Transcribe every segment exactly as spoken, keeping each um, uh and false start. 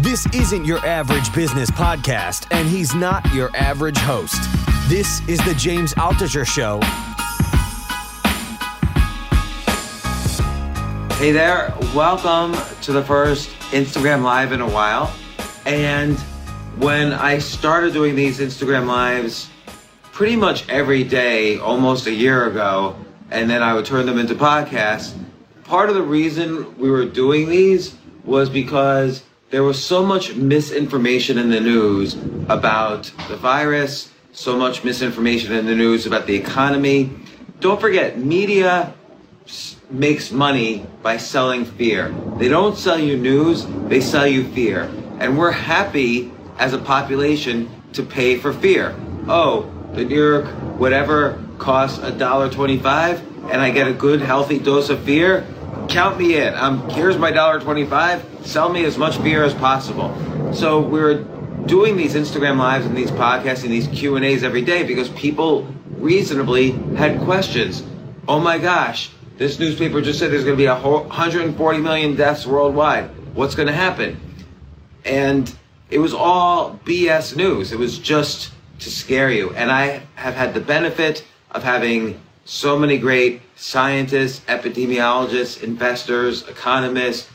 This isn't your average business podcast, and he's not your average host. This is The James Altucher Show. Hey there. Welcome to the first Instagram Live in a while. And when I started doing these Instagram Lives pretty much every day almost a year ago, and then I would turn them into podcasts, part of the reason we were doing these was because there was so much misinformation in the news about the virus, so much misinformation in the news about the economy. Don't forget, media makes money by selling fear. They don't sell you news, they sell you fear. And we're happy as a population to pay for fear. Oh, the New York whatever costs a dollar twenty-five and I get a good healthy dose of fear? Count me in. Um, here's my a dollar twenty-five. Sell me as much beer as possible. So we're doing these Instagram Lives and these podcasts and these Q and A's every day because people reasonably had questions. Oh my gosh, this newspaper just said there's going to be a whole one hundred forty million deaths worldwide. What's going to happen? And it was all B S news. It was just to scare you. And I have had the benefit of having so many great scientists, epidemiologists, investors, economists,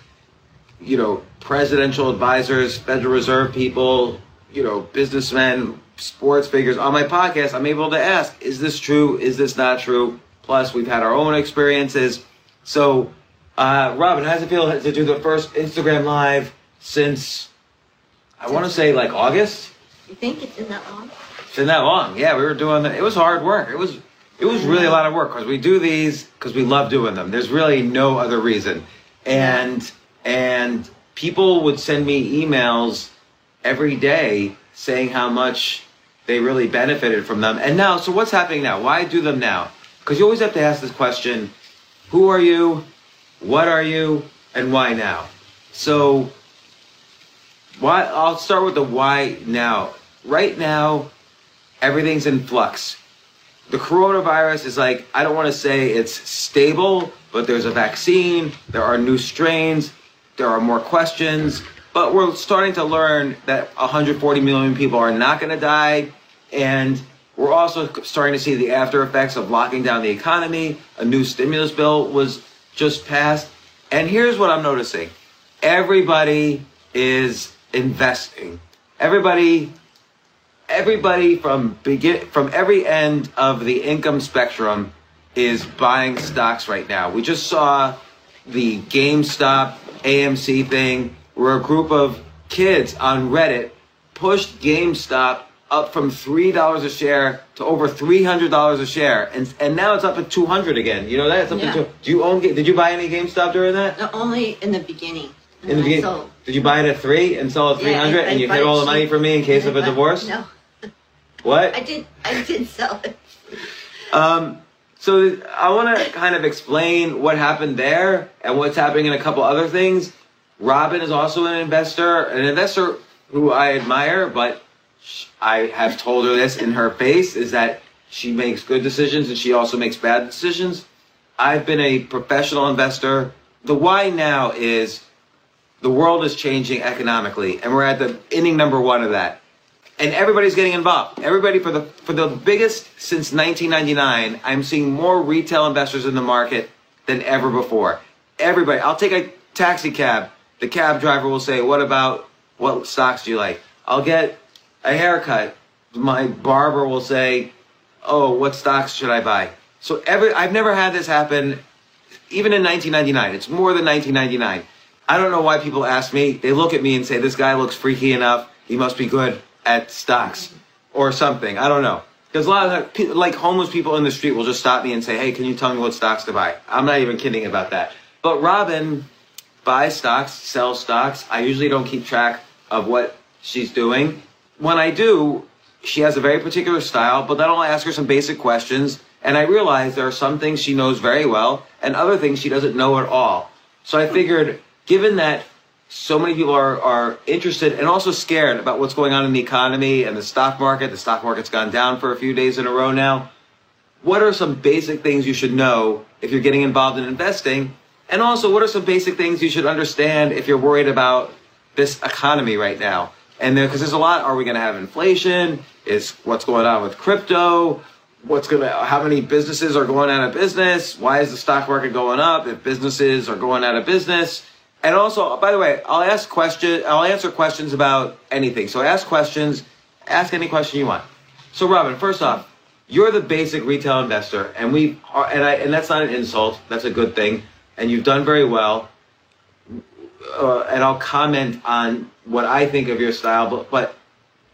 you know, presidential advisors, Federal Reserve people, you know, businessmen, sports figures. On my podcast, I'm able to ask, is this true? Is this not true? Plus, we've had our own experiences. So, uh, Robin, how does it feel to do the first Instagram Live since, I want to say, like August? You think it's been that long? It's been that long. Yeah, we were doing that. It was hard work. It was It was really a lot of work because we do these because we love doing them. There's really no other reason. And and people would send me emails every day saying how much they really benefited from them. And now, so what's happening now? Why do them now? Because you always have to ask this question, who are you, what are you, and why now? So why? I'll start with the why now. Right now, everything's in flux. The coronavirus is like, I don't want to say it's stable, but there's a vaccine, there are new strains, there are more questions, but we're starting to learn that one hundred forty million people are not going to die, and we're also starting to see the after effects of locking down the economy. A new stimulus bill was just passed, and here's what I'm noticing. Everybody is investing. Everybody Everybody from begin from every end of the income spectrum is buying stocks right now. We just saw the GameStop A M C thing where a group of kids on Reddit pushed GameStop up from three dollars a share to over three hundred dollars a share. And and now it's up at two hundred again. You know that? It's up yeah. to, do you own, did you buy any GameStop during that? No, only in the beginning. In the beginning, sold. Did you buy it at three and sell at three hundred yeah, and you hid all the cheap money from me in case of a divorce? No. What? I did. I did sell it. Um, so I want to kind of explain what happened there and what's happening in a couple other things. Robin is also an investor, an investor who I admire, but I have told her this in her face is that she makes good decisions and she also makes bad decisions. I've been a professional investor. The why now is the world is changing economically, and we're at the inning number one of that. And everybody's getting involved. Everybody, for the for the biggest since nineteen ninety-nine, I'm seeing more retail investors in the market than ever before. Everybody, I'll take a taxi cab. The cab driver will say, what about, what stocks do you like? I'll get a haircut. my barber will say, oh, what stocks should I buy? So every, I've never had this happen, even in nineteen ninety-nine. It's more than nineteen ninety-nine. I don't know why people ask me. They look at me and say, this guy looks freaky enough. He must be good at stocks or something. I don't know. Because a lot of, like, homeless people in the street will just stop me and say, hey, can you tell me what stocks to buy? I'm not even kidding about that. But Robin buys stocks, sells stocks. I usually don't keep track of what she's doing. When I do, she has a very particular style, but then I'll ask her some basic questions. And I realize there are some things she knows very well and other things she doesn't know at all. So I figured, given that so many people are, are interested and also scared about what's going on in the economy and the stock market, the stock market's gone down for a few days in a row now, what are some basic things you should know if you're getting involved in investing? And also, what are some basic things you should understand if you're worried about this economy right now? And there, because there's a lot, are we going to have inflation? Is what's going on with crypto? What's going to, how many businesses are going out of business? Why is the stock market going up if businesses are going out of business? And also, by the way, I'll ask question, I'll answer questions about anything. So ask questions, ask any question you want. So Robin, first off, you're the basic retail investor, and we are, and I, and that's not an insult. That's a good thing, and you've done very well. Uh, and I'll comment on what I think of your style, but, but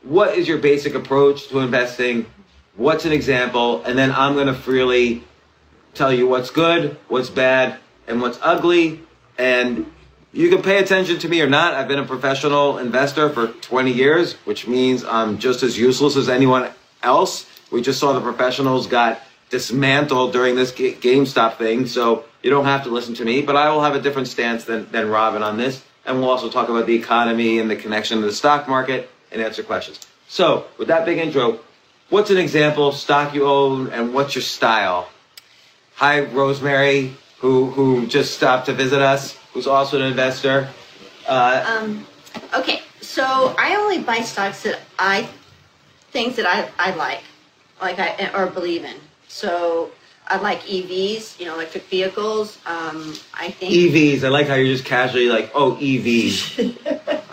what is your basic approach to investing? What's an example? And then I'm going to freely tell you what's good, what's bad, and what's ugly. And you can pay attention to me or not. I've been a professional investor for twenty years, which means I'm just as useless as anyone else. We just saw the professionals got dismantled during this GameStop thing, so you don't have to listen to me. But I will have a different stance than, than Robin on this. And we'll also talk about the economy and the connection to the stock market and answer questions. So with that big intro, what's an example of stock you own and what's your style? Hi, Rosemary, who who just stopped to visit us, who's also an investor. Uh, um, okay, so I only buy stocks that I, things that I, I like, like I, or believe in. So I like E Vs, you know, electric vehicles. Um, I think E Vs. I like how you're just casually like, oh, E Vs.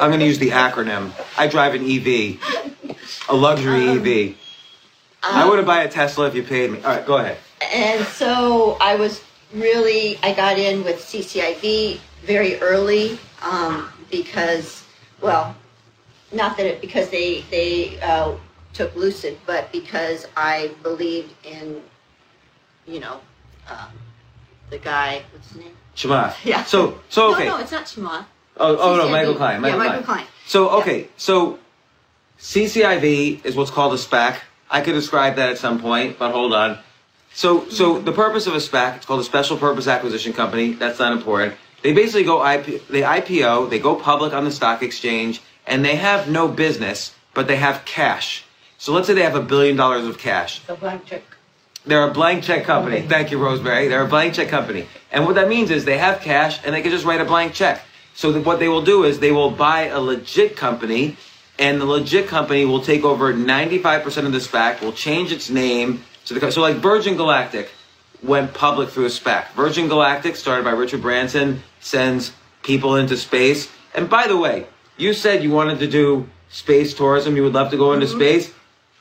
I'm going to use the acronym. I drive an E V, a luxury um, E V. Um, I wouldn't buy a Tesla if you paid me. All right, go ahead. And so I was really, I got in with C C I V very early um, because, well, not that it, because they, they uh, took Lucid, but because I believed in, you know, um, the guy, what's his name? Chamath. Yeah. So, so okay. No, no, it's not Chamath. Oh, oh no, Michael Klein. Michael yeah, Michael Klein. Klein. So, okay, yeah. So C C I V is what's called a SPAC. I could describe that at some point, but hold on. So, so the purpose of a SPAC, it's called a special purpose acquisition company. That's not important. They basically go I P O, they I P O, they go public on the stock exchange, and they have no business, but they have cash. So let's say they have a billion dollars of cash. A blank check. They're a blank check company. Okay. Thank you, Rosemary. They're a blank check company. And what that means is they have cash, and they can just write a blank check. So what they will do is they will buy a legit company, and the legit company will take over ninety-five percent of the SPAC, will change its name to the, so like Virgin Galactic went public through a SPAC. Virgin Galactic, started by Richard Branson, sends people into space. And by the way, you said you wanted to do space tourism, you would love to go into mm-hmm. space.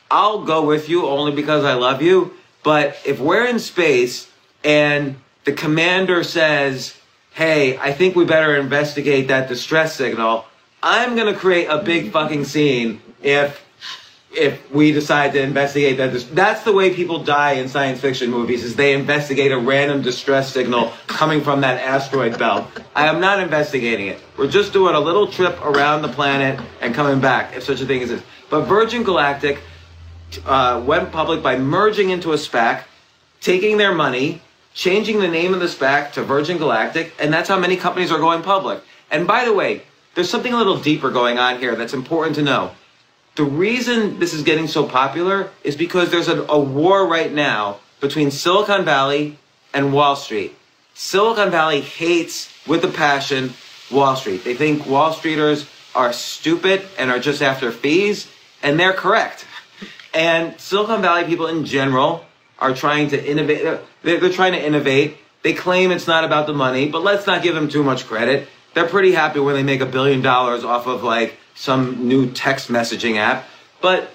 I'll go with you only because I love you, but if we're in space and the commander says, hey, I think we better investigate that distress signal, I'm going to create a big fucking scene if if we decide to investigate that. That's the way people die in science fiction movies, is they investigate a random distress signal coming from that asteroid belt. I am not investigating it. We're just doing a little trip around the planet and coming back, if such a thing exists. But Virgin Galactic uh, went public by merging into a SPAC, taking their money, changing the name of the SPAC to Virgin Galactic, and that's how many companies are going public. And by the way, there's something a little deeper going on here that's important to know. The reason this is getting so popular is because there's a, a war right now between Silicon Valley and Wall Street. Silicon Valley hates, with a passion, Wall Street. They think Wall Streeters are stupid and are just after fees, and they're correct. And Silicon Valley people in general are trying to innovate. They're, they're trying to innovate. They claim it's not about the money, but let's not give them too much credit. They're pretty happy when they make a billion dollars off of like some new text messaging app. But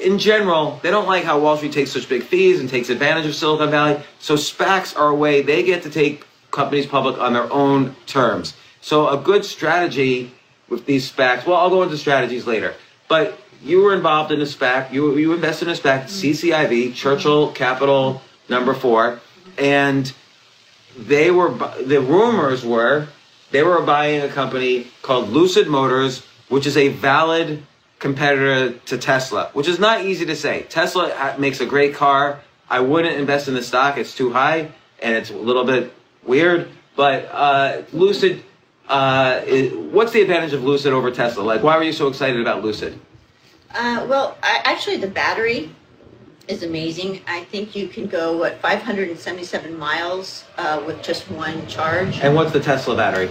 in general, they don't like how Wall Street takes such big fees and takes advantage of Silicon Valley. So SPACs are a way they get to take companies public on their own terms. So a good strategy with these SPACs, well, I'll go into strategies later, but you were involved in a SPAC, you, you invested in a SPAC, C C I V, Churchill Capital Number four, and they were, the rumors were, they were buying a company called Lucid Motors, which is a valid competitor to Tesla, which is not easy to say. Tesla makes a great car. I wouldn't invest in the stock. It's too high and it's a little bit weird, but uh, Lucid, uh, is, what's the advantage of Lucid over Tesla? Like, why were you so excited about Lucid? Uh, well, I, actually the battery is amazing. I think you can go, what, five hundred seventy-seven miles uh, with just one charge. And what's the Tesla battery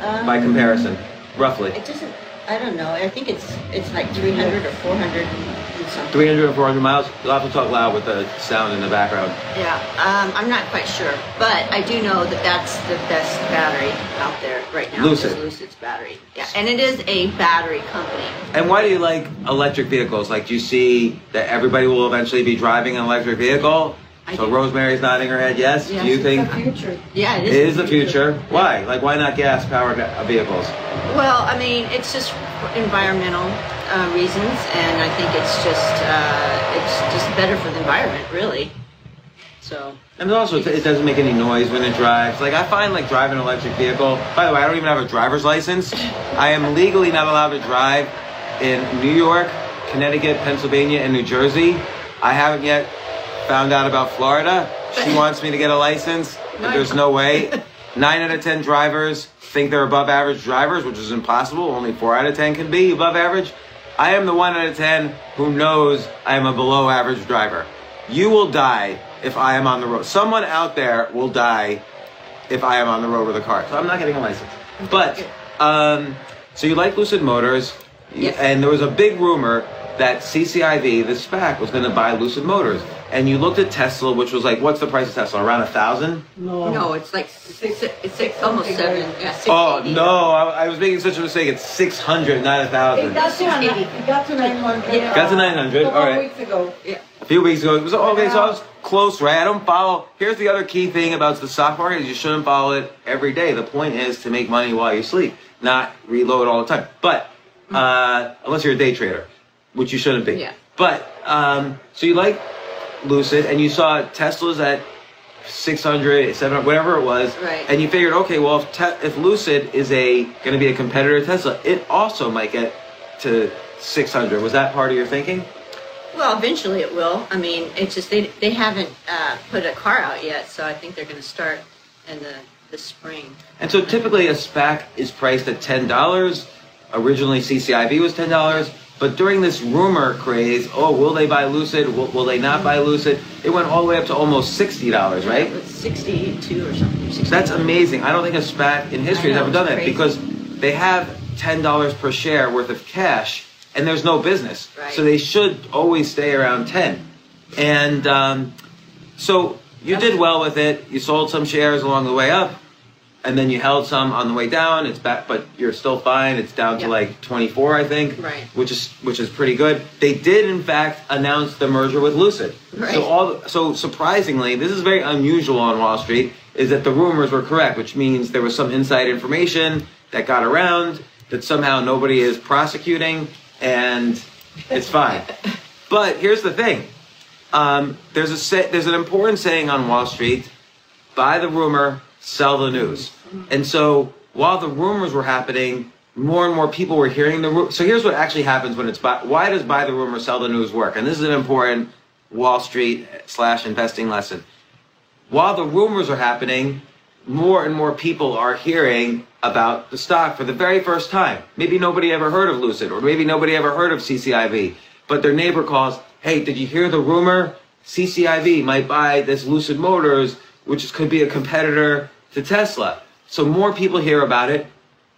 um, by comparison, roughly? It doesn't, I don't know. I think it's it's like three hundred or four hundred and something. three hundred or four hundred miles? You'll have to talk loud with the sound in the background. Yeah, um, I'm not quite sure, but I do know that that's the best battery out there right now. Lucid. Lucid's battery. Yeah, and it is a battery company. And why do you like electric vehicles? Like, do you see that everybody will eventually be driving an electric vehicle? I so Rosemary's nodding her head, yes? yes do you it's think? The future. Yeah, it is. It is the future. future. Why? Like, why not gas-powered vehicles? Well, I mean, it's just environmental uh, reasons, and I think it's just uh, it's just better for the environment, really. So. And also, it doesn't make any noise when it drives. Like, I find, like, driving an electric vehicle. By the way, I don't even have a driver's license. I am legally not allowed to drive in New York, Connecticut, Pennsylvania, and New Jersey. I haven't yet found out about Florida. She wants me to get a license, but there's no way. Nine out of ten drivers think they're above average drivers, which is impossible. Only four out of ten can be above average. I am the one out of ten who knows I am a below average driver. You will die if I am on the road. Someone out there will die if I am on the road with a car. So I'm not getting a license. But, um, so you like Lucid Motors, yes. And there was a big rumor that C C I V, the SPAC, was going to buy Lucid Motors. And you looked at Tesla, which was like, what's the price of Tesla? Around a thousand? No, no, it's like six, it's like almost seven. Yeah, six, oh eighty. No, I, I was making such a mistake. It's six hundred, not a thousand. It got to nine hundred. Yeah. Got to nine hundred. All right. A few weeks ago. Yeah. A few weeks ago, it was okay. So I was close, right? I don't follow. Here's the other key thing about the stock market: is you shouldn't follow it every day. The point is to make money while you sleep, not reload all the time. But uh, unless you're a day trader, which you shouldn't be. Yeah. But um, so you like Lucid, and you saw Tesla's at six hundred, seven hundred, whatever it was, right. And you figured, okay, well, if, te if Lucid is a going to be a competitor to Tesla, it also might get to six hundred. Was that part of your thinking? Well, eventually it will. I mean, it's just they they haven't uh, put a car out yet, so I think they're going to start in the, the spring. And so typically a SPAC is priced at ten dollars. Originally C C I V was ten dollars. But during this rumor craze, oh, will they buy Lucid? Will, will they not buy Lucid? It went all the way up to almost sixty dollars, right? Yeah, sixty-two or something. sixty dollars. That's amazing. I don't think a SPAC in history has ever done that, because they have ten dollars per share worth of cash, and there's no business. Right. So they should always stay around ten. And um, so you did well with it. You sold some shares along the way up, and then you held some on the way down. It's back, but you're still fine. It's down to, yep, like twenty-four, I think, right, which is which is pretty good. They did, in fact, announce the merger with Lucid. Right. So all so surprisingly, this is very unusual on Wall Street, is that the rumors were correct, which means there was some inside information that got around that somehow nobody is prosecuting, and it's fine. But here's the thing: um, there's a say, there's an important saying on Wall Street: buy the rumor, sell the news. And so while the rumors were happening, more and more people were hearing the rumors. So here's what actually happens when it's buy. Why does buy the rumor, sell the news work? And this is an important Wall Street slash investing lesson. While the rumors are happening, more and more people are hearing about the stock for the very first time. Maybe nobody ever heard of Lucid, or maybe nobody ever heard of C C I V, but their neighbor calls, hey, did you hear the rumor? C C I V might buy this Lucid Motors, which could be a competitor to Tesla. So more people hear about it.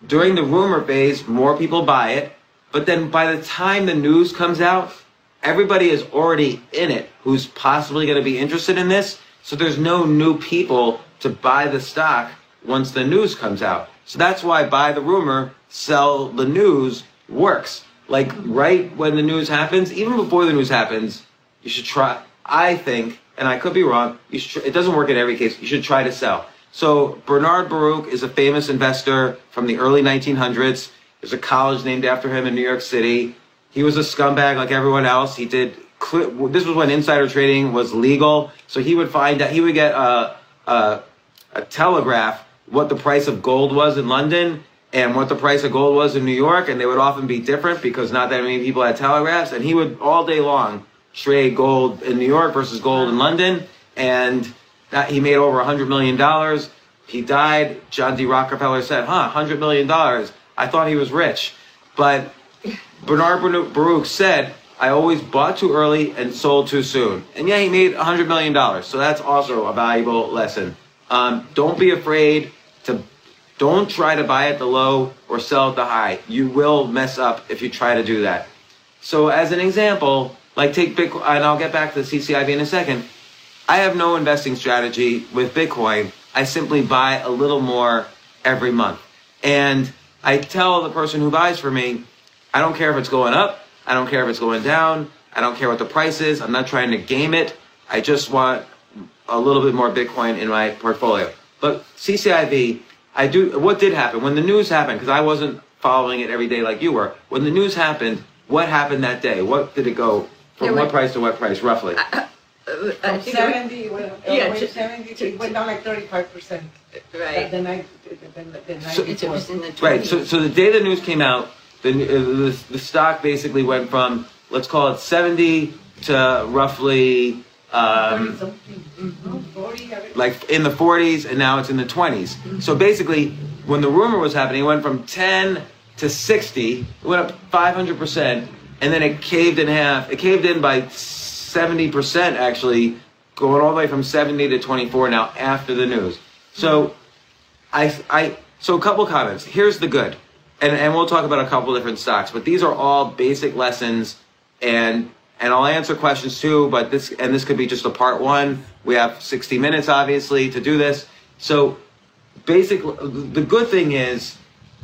During the rumor phase, more people buy it. But then by the time the news comes out, everybody is already in it who's possibly going to be interested in this. So there's no new people to buy the stock once the news comes out. So that's why buy the rumor, sell the news works. like right when the news happens, even before the news happens, you should try, I think, and I could be wrong, you should, it doesn't work in every case, you should try to sell. So Bernard Baruch is a famous investor from the early nineteen hundreds. There's a college named after him in New York City. He was a scumbag like everyone else. He did, this was when insider trading was legal. So he would find out, he would get a, a, a telegraph what the price of gold was in London and what the price of gold was in New York, and they would often be different because not that many people had telegraphs, and he would all day long trade gold in New York versus gold in London, and that, he made over a hundred million dollars. He died. John D. Rockefeller said, huh, a hundred million dollars, I thought he was rich. But Bernard Baruch said, I always bought too early and sold too soon, and yeah, he made a hundred million dollars, so that's also a valuable lesson. Um, don't be afraid to, don't try to buy at the low or sell at the high. You will mess up if you try to do that. So as an example, like take Bitcoin, and I'll get back to the C C I B in a second. I have no investing strategy with Bitcoin. I simply buy a little more every month. And I tell the person who buys for me, I don't care if it's going up. I don't care if it's going down. I don't care what the price is. I'm not trying to game it. I just want a little bit more Bitcoin in my portfolio. But C C I B, I do, what did happen? When the news happened, because I wasn't following it every day like you were, when the news happened, what happened that day? What did it go from went, what price to what price, roughly? Uh, uh, from seventy, went, yeah, went to, seventy to, it went down like thirty-five percent. Right. The night, the, the, the night so, before. It was in the twenties. Right, so, so the day the news came out, the, the, the stock basically went from, let's call it seventy to roughly... Um, like in the forties, and now it's in the twenties. So basically, when the rumor was happening, it went from ten to sixty, it went up five hundred percent, and then it caved in half. It caved in by seventy percent, actually, going all the way from seventy to twenty-four now after the news. So, I, I, so a couple comments. Here's the good, and, and we'll talk about a couple different stocks, but these are all basic lessons, and And I'll answer questions too, but this, and this could be just a part one. We have sixty minutes, obviously, to do this. So basically, the good thing is,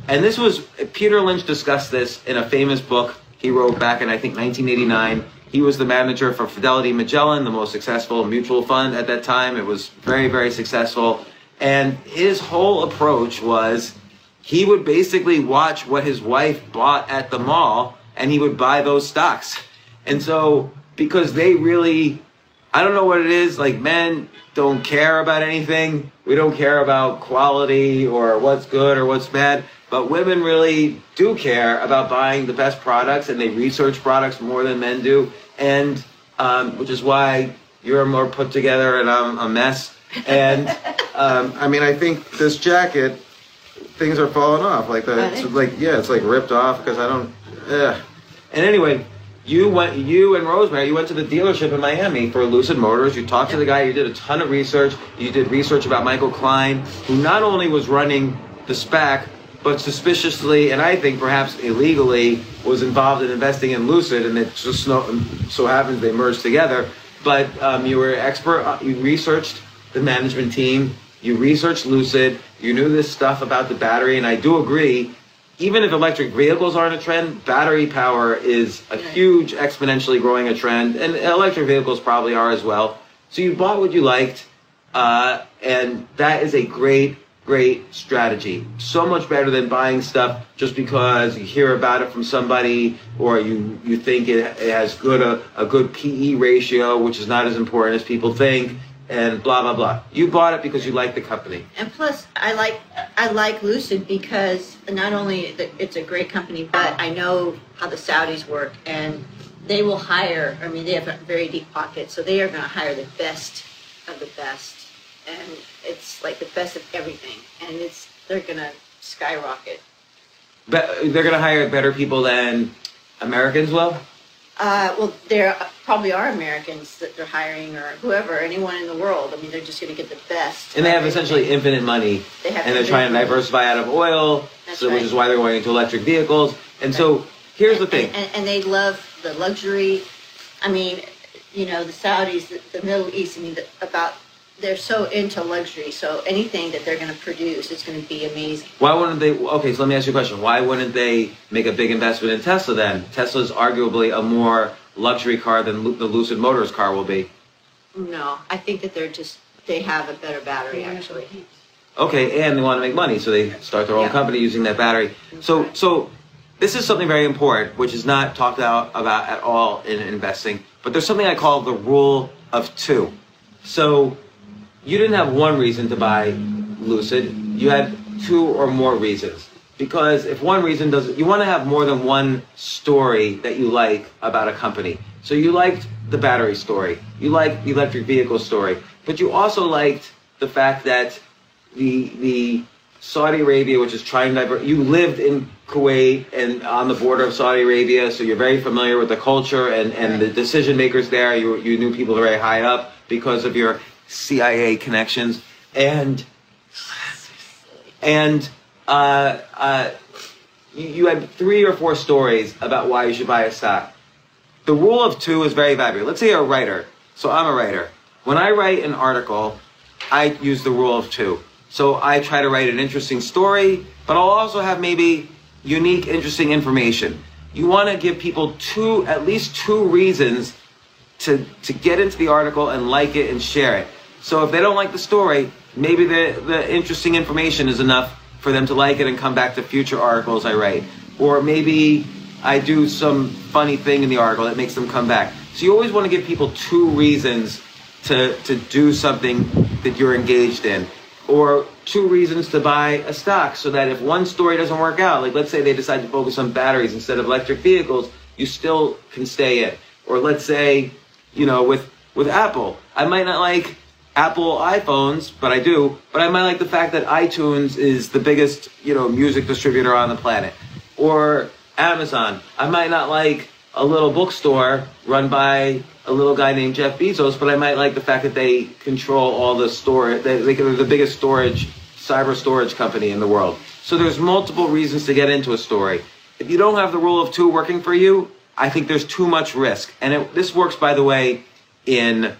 and this was, Peter Lynch discussed this in a famous book he wrote back in, I think, nineteen eighty-nine. He was the manager for Fidelity Magellan, the most successful mutual fund at that time. It was very, very successful. And his whole approach was he would basically watch what his wife bought at the mall, and he would buy those stocks. And so, because they really, I don't know what it is, like men don't care about anything. We don't care about quality or what's good or what's bad. But women really do care about buying the best products, and they research products more than men do. And, um, which is why you're more put together and I'm a mess. And, um, I mean, I think this jacket, things are falling off. Like, the, it's like yeah, it's like ripped off because I don't, yeah. And anyway. You went, you and Rosemary, you went to the dealership in Miami for Lucid Motors. You talked to the guy, you did a ton of research. You did research about Michael Klein, who not only was running the SPAC, but suspiciously, and I think perhaps illegally, was involved in investing in Lucid, and it just so, so happens they merged together. But um, you were an expert, you researched the management team, you researched Lucid, you knew this stuff about the battery, and I do agree, even if electric vehicles aren't a trend, battery power is a huge, exponentially growing a trend, and electric vehicles probably are as well. So you bought what you liked, uh, and that is a great, great strategy. So much better than buying stuff just because you hear about it from somebody, or you, you think it, it has good a, a good P E ratio, which is not as important as people think, and blah, blah, blah. You bought it because you like the company. And plus, I like I like Lucid because not only it's a great company, but I know how the Saudis work, and they will hire, I mean, they have a very deep pocket, so they are going to hire the best of the best. And it's like the best of everything, and it's they're going to skyrocket. But they're going to hire better people than Americans will? Uh, well, there probably are Americans that they're hiring, or whoever, anyone in the world. I mean, they're just going to get the best. And they have essentially infinite money, they have and they're trying to diversify out of oil, so, right. Which is why they're going into electric vehicles. And right. So here's and, the thing. And, and they love the luxury. I mean, you know, the Saudis, the, the Middle East, I mean, the, about they're so into luxury, so anything that they're going to produce is going to be amazing. Why wouldn't they? Okay, so let me ask you a question. Why wouldn't they make a big investment in Tesla then? Tesla is arguably a more luxury car than the Lucid Motors car will be. No, I think that they're just, they have a better battery actually. Okay, and they want to make money, so they start their own yeah. company using that battery. So, so this is something very important, which is not talked out about at all in investing, but there's something I call the rule of two. So you didn't have one reason to buy Lucid, you had two or more reasons. Because if one reason doesn't, you want to have more than one story that you like about a company. So you liked the battery story, you liked the electric vehicle story, but you also liked the fact that the the Saudi Arabia, which is trying to divert, you lived in Kuwait and on the border of Saudi Arabia, so you're very familiar with the culture and, and the decision makers there. You, you knew people very high up because of your C I A connections. And, and uh, uh, you, you had three or four stories about why you should buy a stock. The rule of two is very valuable. Let's say you're a writer. So I'm a writer. When I write an article, I use the rule of two. So I try to write an interesting story, but I'll also have maybe unique, interesting information. You want to give people two, at least two reasons to, to get into the article and like it and share it. So if they don't like the story, maybe the, the interesting information is enough for them to like it and come back to future articles I write. Or maybe I do some funny thing in the article that makes them come back. So you always want to give people two reasons to, to do something that you're engaged in. Or two reasons to buy a stock, so that if one story doesn't work out, like let's say they decide to focus on batteries instead of electric vehicles, you still can stay in. Or let's say, you know, with, with Apple, I might not like Apple iPhones, but I do, but I might like the fact that iTunes is the biggest, you know, music distributor on the planet. Or Amazon, I might not like a little bookstore run by a little guy named Jeff Bezos, but I might like the fact that they control all the storage, they're the biggest storage, cyber storage company in the world. So there's multiple reasons to get into a story. If you don't have the rule of two working for you, I think there's too much risk. And it, this works, by the way, in,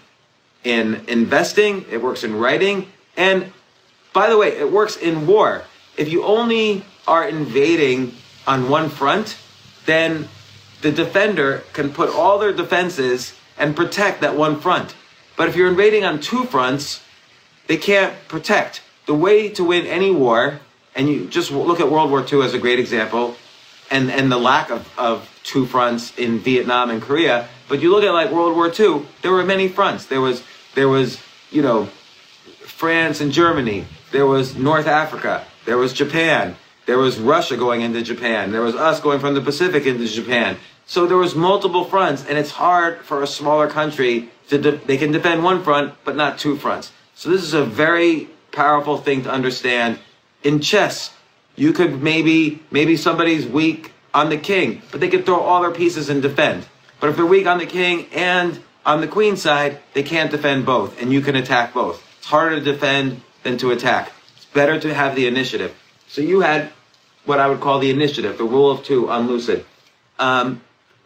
in investing, it works in writing, and by the way, it works in war. If you only are invading on one front, then the defender can put all their defenses and protect that one front. But if you're invading on two fronts, they can't protect. The way to win any war, and you just look at World War Two as a great example, and, and the lack of, of two fronts in Vietnam and Korea, but you look at like World War Two, there were many fronts. There was, there was, you know, France and Germany, there was North Africa, there was Japan, there was Russia going into Japan, there was us going from the Pacific into Japan. So there was multiple fronts, and it's hard for a smaller country to, de they can defend one front, but not two fronts. So this is a very powerful thing to understand. In chess, you could maybe, maybe somebody's weak on the king, but they could throw all their pieces and defend. But if they're weak on the king and on the queen side, they can't defend both, and you can attack both. It's harder to defend than to attack. It's better to have the initiative. So you had what I would call the initiative, the rule of two on Lucid. Um,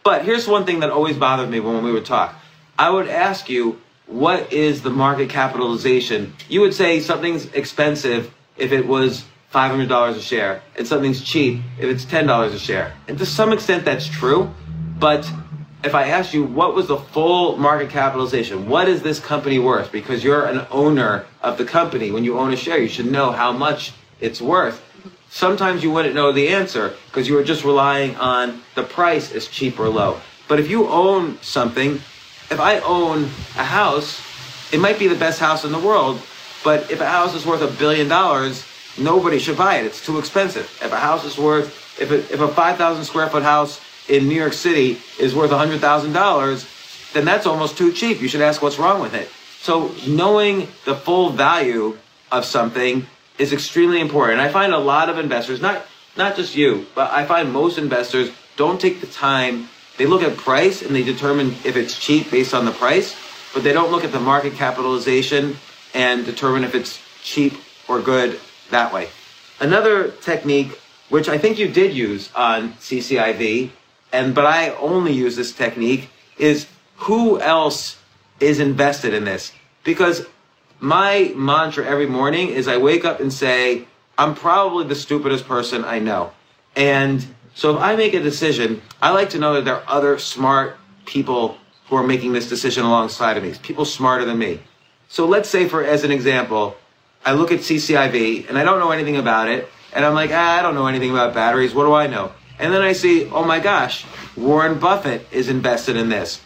But here's one thing that always bothered me when we would talk. I would ask you, what is the market capitalization? You would say something's expensive if it was five hundred dollars a share, and something's cheap if it's ten dollars a share. And to some extent that's true, but if I asked you, what was the full market capitalization? What is this company worth? Because you're an owner of the company. When you own a share, you should know how much it's worth. Sometimes you wouldn't know the answer because you were just relying on the price is cheap or low. But if you own something, if I own a house, it might be the best house in the world, but if a house is worth a billion dollars, nobody should buy it. It's too expensive. If a house is worth, if, it, if a five thousand square foot house in New York City is worth one hundred thousand dollars, then that's almost too cheap. You should ask what's wrong with it. So knowing the full value of something is extremely important. And I find a lot of investors, not not just you, but I find most investors don't take the time. They look at price and they determine if it's cheap based on the price, but they don't look at the market capitalization and determine if it's cheap or good that way. Another technique, which I think you did use on C C I V, and but I only use this technique, is who else is invested in this? Because my mantra every morning is I wake up and say, I'm probably the stupidest person I know. And so if I make a decision, I like to know that there are other smart people who are making this decision alongside of me, people smarter than me. So let's say, for as an example, I look at C C I V and I don't know anything about it. And I'm like, ah, I don't know anything about batteries. What do I know? And then I see, oh my gosh, Warren Buffett is invested in this.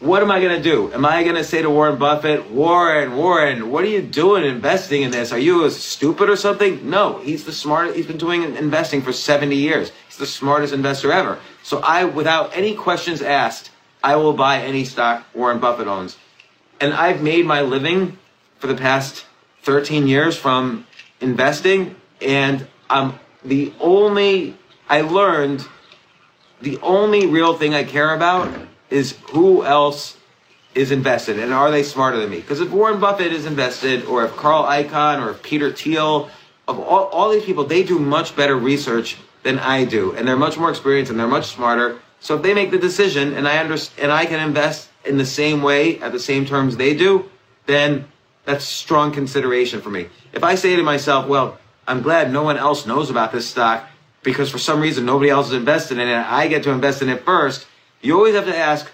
What am I going to do? Am I going to say to Warren Buffett, Warren, Warren, what are you doing investing in this? Are you stupid or something? No, he's the smartest. He's been doing investing for seventy years. He's the smartest investor ever. So I, without any questions asked, I will buy any stock Warren Buffett owns. And I've made my living for the past thirteen years from investing. And I'm the only, I learned the only real thing I care about is who else is invested and are they smarter than me? Because if Warren Buffett is invested, or if Carl Icahn, or if Peter Thiel, of all, all these people, they do much better research than I do, and they're much more experienced and they're much smarter. So if they make the decision and I understand and I can invest in the same way at the same terms they do, then that's strong consideration for me. If I say to myself, well, I'm glad no one else knows about this stock because for some reason nobody else is invested in it, I get to invest in it first. You always have to ask,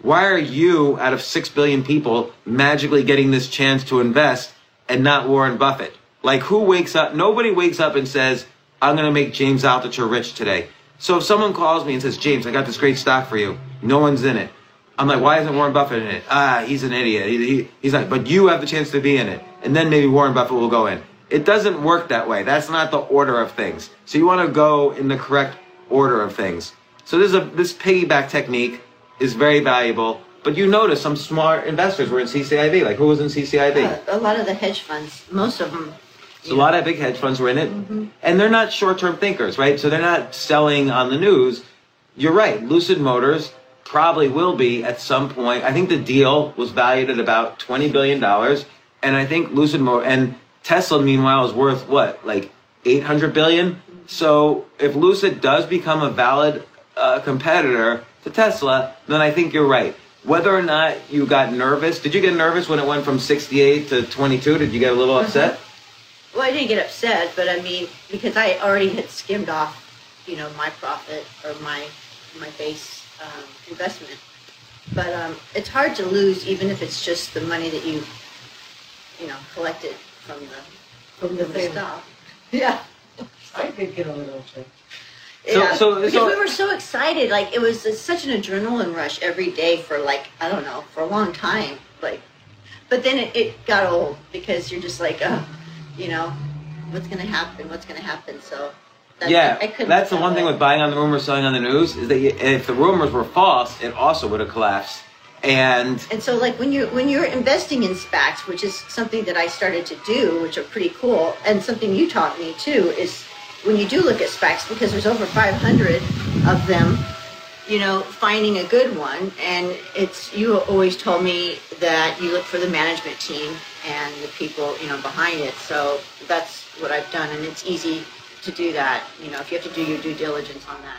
why are you, out of six billion people, magically getting this chance to invest and not Warren Buffett? Like, who wakes up? Nobody wakes up and says, I'm going to make James Altucher rich today. So if someone calls me and says, James, I got this great stock for you. No one's in it. I'm like, why isn't Warren Buffett in it? Ah, he's an idiot. He, he, he's not. But you have the chance to be in it. And then maybe Warren Buffett will go in. It doesn't work that way. That's not the order of things. So you want to go in the correct order of things. So this, is a, this piggyback technique is very valuable, but you notice some smart investors were in C C I V. Like, who was in C C I V? Uh, a lot of the hedge funds, most of them. So a lot of big hedge funds were in it, mm-hmm. and they're not short-term thinkers, right? So they're not selling on the news. You're right, Lucid Motors probably will be at some point. I think the deal was valued at about twenty billion dollars, and I think Lucid Motors, and Tesla, meanwhile, is worth, what, like eight hundred billion dollars? So if Lucid does become a valid Uh, competitor to Tesla, then I think you're right. Whether or not you got nervous, did you get nervous when it went from sixty-eight to twenty-two? Did you get a little mm-hmm. upset? Well, I didn't get upset, but I mean, because I already had skimmed off, you know, my profit or my my base um, investment. But um, it's hard to lose, even if it's just the money that you, you know, collected from the from the, the stock. Yeah, I did get a little upset. Yeah, so, so, because so, we were so excited, like it was uh, such an adrenaline rush every day for like, I don't know, for a long time. Like, but then it, it got old because you're just like, oh, you know, what's going to happen? What's going to happen? So that's, yeah, I, I couldn't that's the one thing with buying on the rumors, selling on the news is that you, if the rumors were false, it also would have collapsed. And and so like when you're, when you're investing in SPACs, which is something that I started to do, which are pretty cool. And something you taught me too is, when you do look at SPACs, because there's over five hundred of them, you know, finding a good one. And it's, you always told me that you look for the management team and the people, you know, behind it. So that's what I've done. And it's easy to do that, you know, if you have to do your due diligence on that.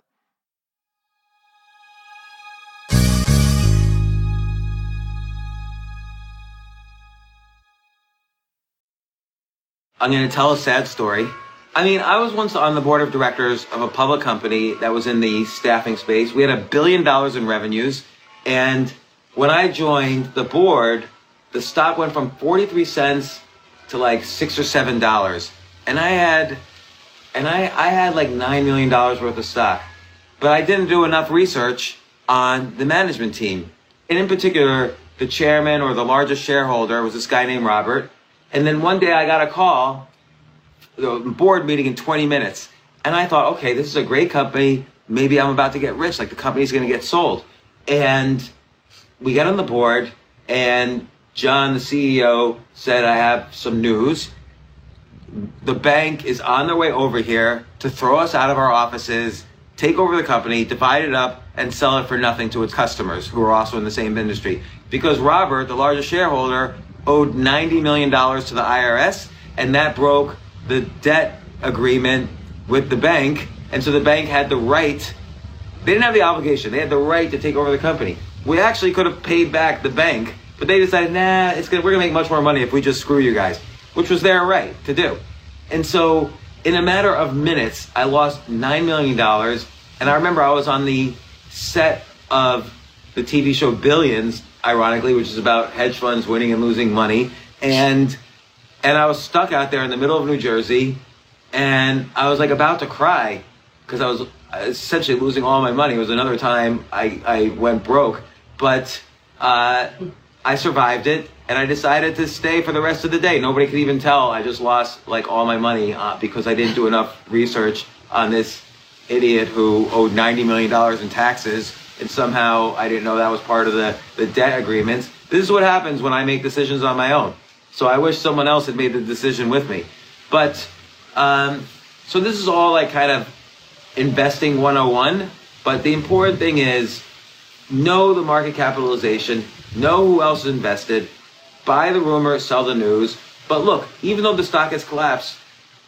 I'm going to tell a sad story. I mean, I was once on the board of directors of a public company that was in the staffing space. We had a billion dollars in revenues. And when I joined the board, the stock went from forty-three cents to like six or seven dollars. And I had and I, I had like nine million dollars worth of stock. But I didn't do enough research on the management team. And in particular, the chairman or the largest shareholder was this guy named Robert. And then one day I got a call, a board meeting in twenty minutes. And I thought, okay, this is a great company. Maybe I'm about to get rich. Like the company's going to get sold. And we got on the board and John, the C E O, said, I have some news. The bank is on their way over here to throw us out of our offices, take over the company, divide it up, and sell it for nothing to its customers who are also in the same industry. Because Robert, the largest shareholder, owed ninety million dollars to the I R S, and that broke the debt agreement with the bank. And so the bank had the right, they didn't have the obligation, they had the right to take over the company. We actually could have paid back the bank, but they decided, nah, it's gonna, we're gonna make much more money if we just screw you guys, which was their right to do. And so in a matter of minutes, I lost nine million dollars. And I remember I was on the set of the T V show Billions, ironically, which is about hedge funds winning and losing money. And, and I was stuck out there in the middle of New Jersey. And I was like about to cry because I was essentially losing all my money. It was another time I, I went broke, but uh, I survived it. And I decided to stay for the rest of the day. Nobody could even tell. I just lost like all my money uh, because I didn't do enough research on this idiot who owed ninety million dollars in taxes. And somehow I didn't know that was part of the, the debt agreements. This is what happens when I make decisions on my own. So I wish someone else had made the decision with me. But um, so this is all like kind of investing one oh one. But the important thing is know the market capitalization, know who else is invested, buy the rumor, sell the news. But look, even though the stock has collapsed,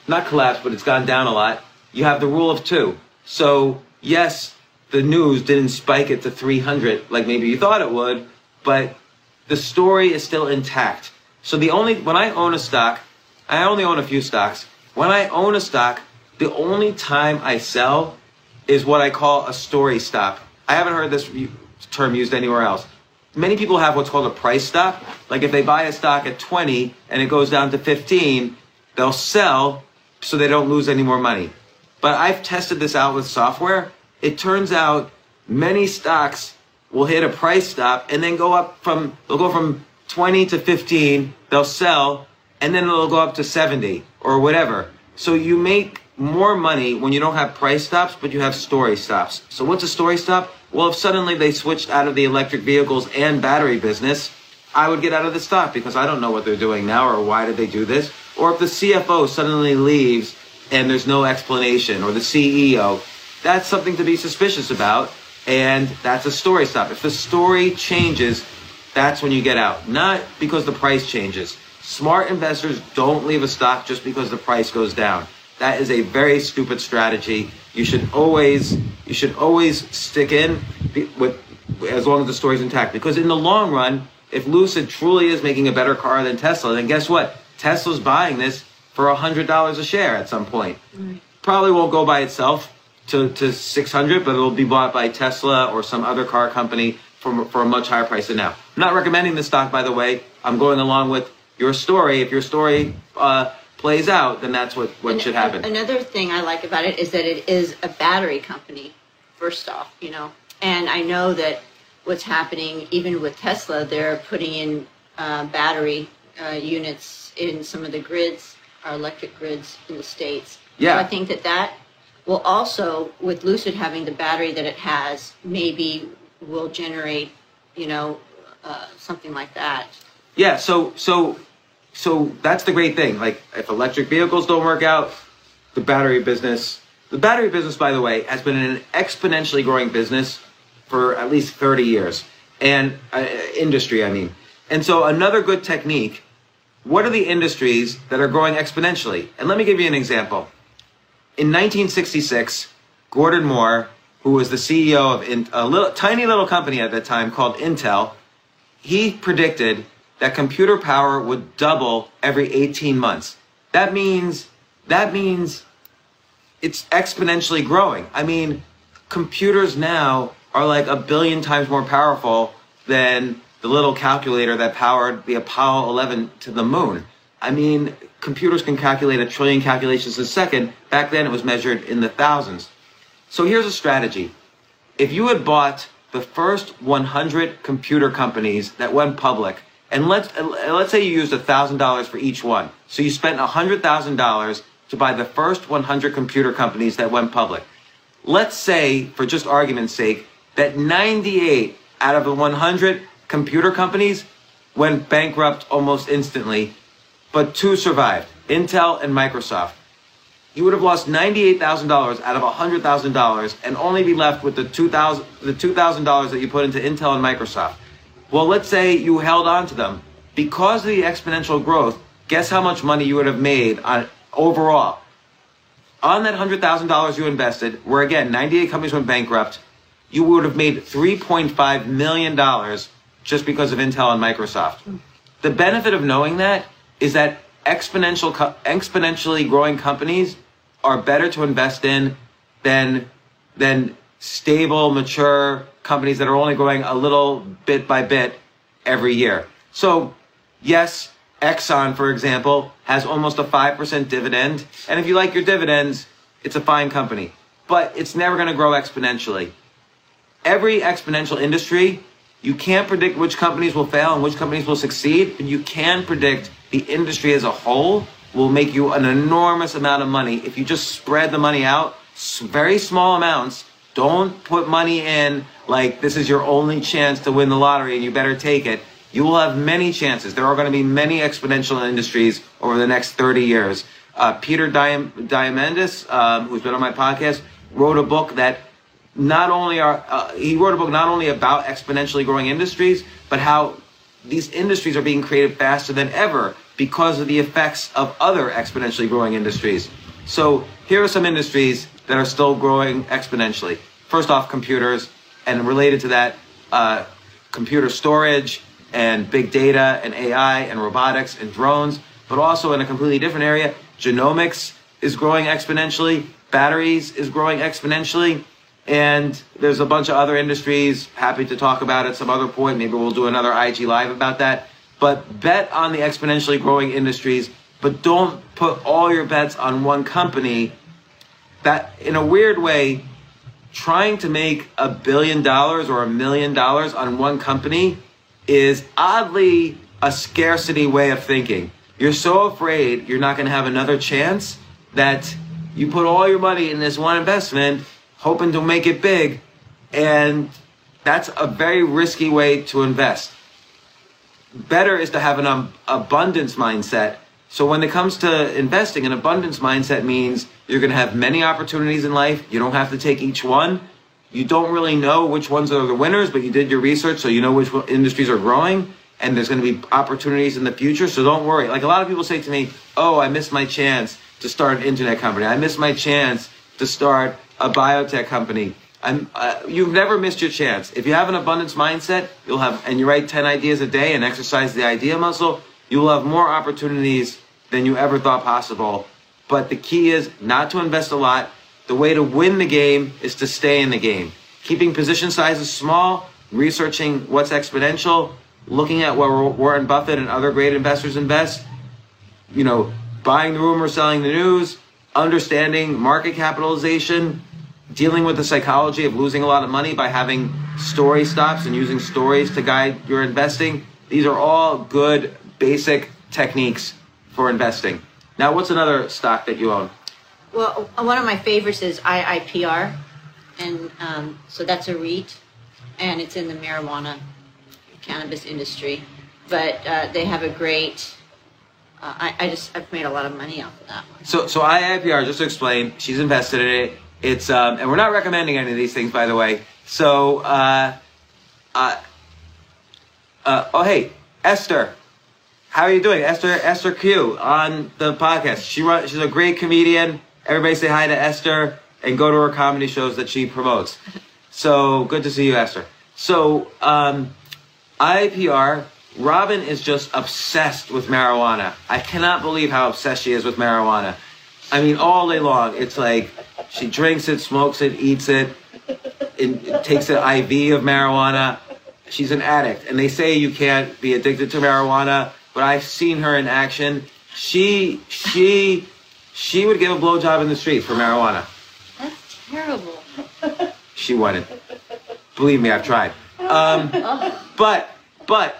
not collapsed, but it's gone down a lot, you have the rule of two. So yes, the news didn't spike it to three hundred like maybe you thought it would, but the story is still intact. So the only, when I own a stock, I only own a few stocks. When I own a stock, the only time I sell is what I call a story stop. I haven't heard this term used anywhere else. Many people have what's called a price stop. Like if they buy a stock at twenty and it goes down to fifteen, they'll sell so they don't lose any more money. But I've tested this out with software. It turns out many stocks will hit a price stop and then go up from, they'll go from twenty to fifteen, they'll sell, and then it'll go up to seventy or whatever. So you make more money when you don't have price stops, but you have story stops. So what's a story stop? Well, if suddenly they switched out of the electric vehicles and battery business, I would get out of the stock because I don't know what they're doing now or why did they do this. Or if the C F O suddenly leaves and there's no explanation, or the C E O, that's something to be suspicious about, and that's a story stop. If the story changes, that's when you get out, not because the price changes. Smart investors don't leave a stock just because the price goes down. That is a very stupid strategy. You should always, you should always stick in with as long as the story's intact. Because in the long run, if Lucid truly is making a better car than Tesla, then guess what? Tesla's buying this for a hundred dollars a share at some point. Probably won't go by itself to to six hundred, but it'll be bought by Tesla or some other car company for for a much higher price than now. I'm not recommending this stock, by the way. I'm going along with your story. If your story uh, plays out, then that's what, what and, should happen. Another thing I like about it is that it is a battery company, first off, you know. And I know that what's happening, even with Tesla, they're putting in uh, battery uh, units in some of the grids, our electric grids in the States. Yeah. So I think that that will also, with Lucid having the battery that it has, maybe will generate, you know, uh, something like that. Yeah, so, so... So that's the great thing. Like if electric vehicles don't work out, the battery business, the battery business, by the way, has been an exponentially growing business for at least thirty years and uh, industry, I mean. And so another good technique, what are the industries that are growing exponentially? And let me give you an example. In nineteen sixty-six, Gordon Moore, who was the C E O of in, a little, tiny little company at that time called Intel, he predicted that computer power would double every eighteen months. That means, that means it's exponentially growing. I mean, computers now are like a billion times more powerful than the little calculator that powered the Apollo eleven to the moon. I mean, computers can calculate a trillion calculations a second. Back then it was measured in the thousands. So here's a strategy. If you had bought the first one hundred computer companies that went public, and let's let's say you used one thousand dollars for each one. So you spent one hundred thousand dollars to buy the first one hundred computer companies that went public. Let's say, for just argument's sake, that ninety-eight out of the one hundred computer companies went bankrupt almost instantly, but two survived, Intel and Microsoft. You would have lost ninety-eight thousand dollars out of one hundred thousand dollars and only be left with the two thousand dollars the two thousand dollars that you put into Intel and Microsoft. Well, let's say you held on to them. Because of the exponential growth, guess how much money you would have made on overall. On that one hundred thousand dollars you invested, where again, ninety-eight companies went bankrupt, you would have made three point five million dollars just because of Intel and Microsoft. The benefit of knowing that is that exponential, exponentially growing companies are better to invest in than, than stable, mature companies that are only growing a little bit by bit every year. So yes, Exxon, for example, has almost a five percent dividend. And if you like your dividends, it's a fine company, but it's never going to grow exponentially. Every exponential industry, you can't predict which companies will fail and which companies will succeed, but you can predict the industry as a whole will make you an enormous amount of money if you just spread the money out, very small amounts. Don't put money in like this is your only chance to win the lottery and you better take it. You will have many chances. There are going to be many exponential industries over the next thirty years. Uh, Peter Diam- Diamandis, um, who's been on my podcast, wrote a book that Not only are uh, he wrote a book not only about exponentially growing industries, but how these industries are being created faster than ever because of the effects of other exponentially growing industries. So here are some industries that are still growing exponentially. First off, computers, and related to that, uh, computer storage and big data and A I and robotics and drones, but also in a completely different area, genomics is growing exponentially, batteries is growing exponentially. And there's a bunch of other industries. Happy to talk about at some other point. Maybe we'll do another I G Live about that. But bet on the exponentially growing industries, but don't put all your bets on one company. That, in a weird way, trying to make a billion dollars or a million dollars on one company is oddly a scarcity way of thinking. You're so afraid you're not going to have another chance that you put all your money in this one investment, hoping to make it big, and that's a very risky way to invest. Better is to have an um, abundance mindset. So when it comes to investing, an abundance mindset means you're gonna have many opportunities in life. You don't have to take each one. You don't really know which ones are the winners, but you did your research, so you know which industries are growing, and there's gonna be opportunities in the future, so don't worry. Like a lot of people say to me, oh, I missed my chance to start an internet company. I missed my chance to start a biotech company. I'm, uh, you've never missed your chance. If you have an abundance mindset, you'll have, and you write ten ideas a day and exercise the idea muscle, you will have more opportunities than you ever thought possible. But the key is not to invest a lot. The way to win the game is to stay in the game. Keeping position sizes small, researching what's exponential, looking at where Warren Buffett and other great investors invest, you know, buying the rumor, selling the news, understanding market capitalization, dealing with the psychology of losing a lot of money by having story stops and using stories to guide your investing. These are all good basic techniques for investing. Now, what's another stock that you own? Well, one of my favorites is I I P R, and um, so that's a REIT, and it's in the marijuana cannabis industry, but uh, they have a great Uh, I, I just, I've made a lot of money off of that one. So, so I I P R, just to explain, she's invested in it. It's, um, and we're not recommending any of these things, by the way. So, uh, uh, uh, oh, hey, Esther, how are you doing? Esther, Esther Q on the podcast. She run, she's a great comedian. Everybody say hi to Esther and go to her comedy shows that she promotes. So good to see you, Esther. So, um, I I P R, Robin is just obsessed with marijuana. I cannot believe how obsessed she is with marijuana. I mean, all day long, it's like she drinks it, smokes it, eats it, it takes an I V of marijuana. She's an addict. And they say you can't be addicted to marijuana, but I've seen her in action. She, she, she would give a blowjob in the street for marijuana. That's terrible. She wouldn't. Believe me, I've tried. Um, but, but,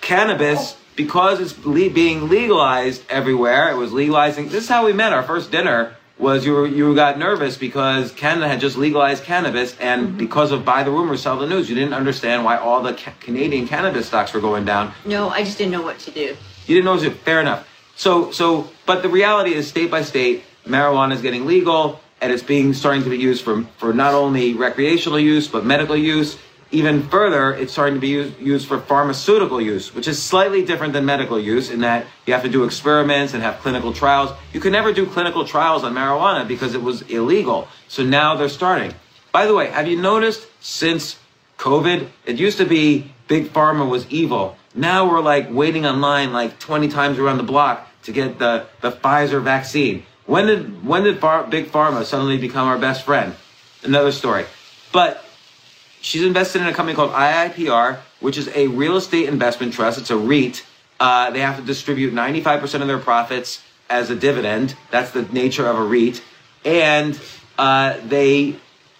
cannabis, because it's le- being legalized everywhere, it was legalizing. This is how we met. Our first dinner was you were, you got nervous because Canada had just legalized cannabis, and mm-hmm. because of buy the rumor, sell the news, you didn't understand why all the ca- Canadian cannabis stocks were going down. No, I just didn't know what to do. You didn't know what to do. Fair enough. So, so, but the reality is, state by state, marijuana is getting legal, and it's being starting to be used for for not only recreational use but medical use. Even further, it's starting to be used, used for pharmaceutical use, which is slightly different than medical use in that you have to do experiments and have clinical trials. You can never do clinical trials on marijuana because it was illegal. So now they're starting. By the way, have you noticed since COVID, it used to be Big Pharma was evil. Now we're like waiting online like twenty times around the block to get the, the Pfizer vaccine. When did when did Bar- Big Pharma suddenly become our best friend? Another story. But she's invested in a company called I I P R, which is a real estate investment trust. It's a REIT. Uh, they have to distribute ninety-five percent of their profits as a dividend. That's the nature of a REIT. And uh, they,